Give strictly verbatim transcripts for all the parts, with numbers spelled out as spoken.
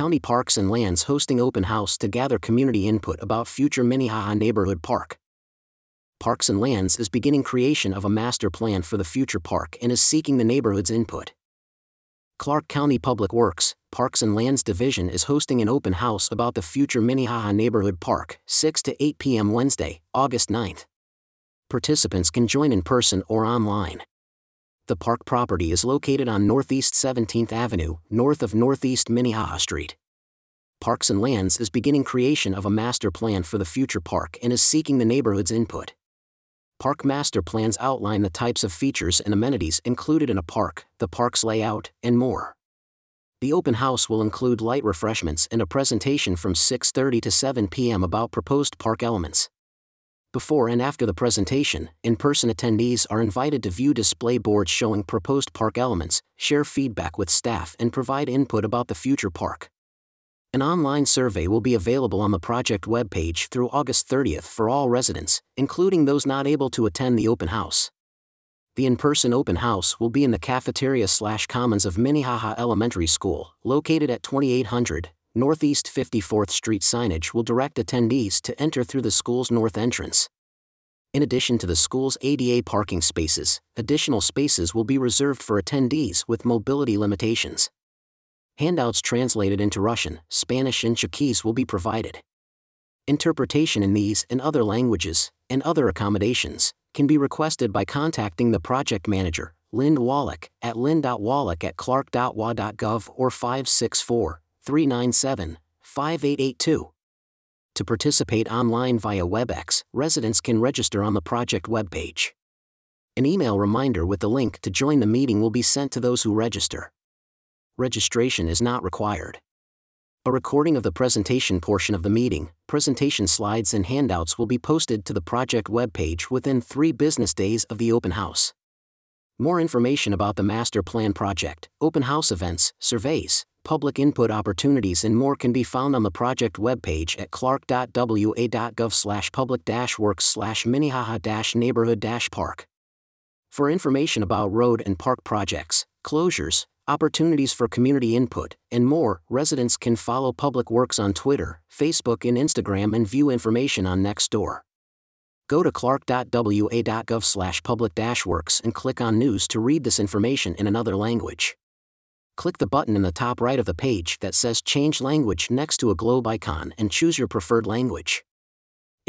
County Parks and Lands hosting open house to gather community input about future Minnehaha neighborhood park. Parks and Lands is beginning creation of a master plan for the future park and is seeking the neighborhood's input. Clark County Public Works, Parks and Lands Division is hosting an open house about the future Minnehaha neighborhood park, six to eight p m Wednesday, August ninth. Participants can join in person or online. The park property is located on Northeast seventeenth Avenue, north of Northeast Minnehaha Street. Parks and Lands is beginning creation of a master plan for the future park and is seeking the neighborhood's input. Park master plans outline the types of features and amenities included in a park, the park's layout, and more. The open house will include light refreshments and a presentation from six thirty to seven p m about proposed park elements. Before and after the presentation, in-person attendees are invited to view display boards showing proposed park elements, share feedback with staff, and provide input about the future park. An online survey will be available on the project webpage through August thirtieth for all residents, including those not able to attend the open house. The in-person open house will be in the cafeteria slash commons of Minnehaha Elementary School, located at twenty-eight hundred Northeast fifty-fourth Street. Signage will direct attendees to enter through the school's north entrance. In addition to the school's A D A parking spaces, additional spaces will be reserved for attendees with mobility limitations. Handouts translated into Russian, Spanish, and Chinese will be provided. Interpretation in these and other languages, and other accommodations, can be requested by contacting the project manager, Lynn Wallach, at lynn dot wallach at clark dot w a dot gov or five six four, three nine seven, five eight eight two. To participate online via WebEx, residents can register on the project webpage. An email reminder with the link to join the meeting will be sent to those who register. Registration is not required. A recording of the presentation portion of the meeting, presentation slides and handouts will be posted to the project webpage within three business days of the open house. More information about the master plan project, open house events, surveys, public input opportunities and more can be found on the project webpage at clark dot w a dot gov slash public dash works slash minnehaha dash neighborhood dash park. For information about road and park projects, closures, opportunities for community input, and more, residents can follow Public Works on Twitter, Facebook, and Instagram and view information on Nextdoor. Go to clark dot w a dot gov slash public dash works and click on News to read this information in another language. Click the button in the top right of the page that says Change Language next to a globe icon and choose your preferred language.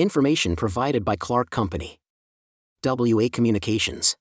Information provided by Clark Company. W A Communications.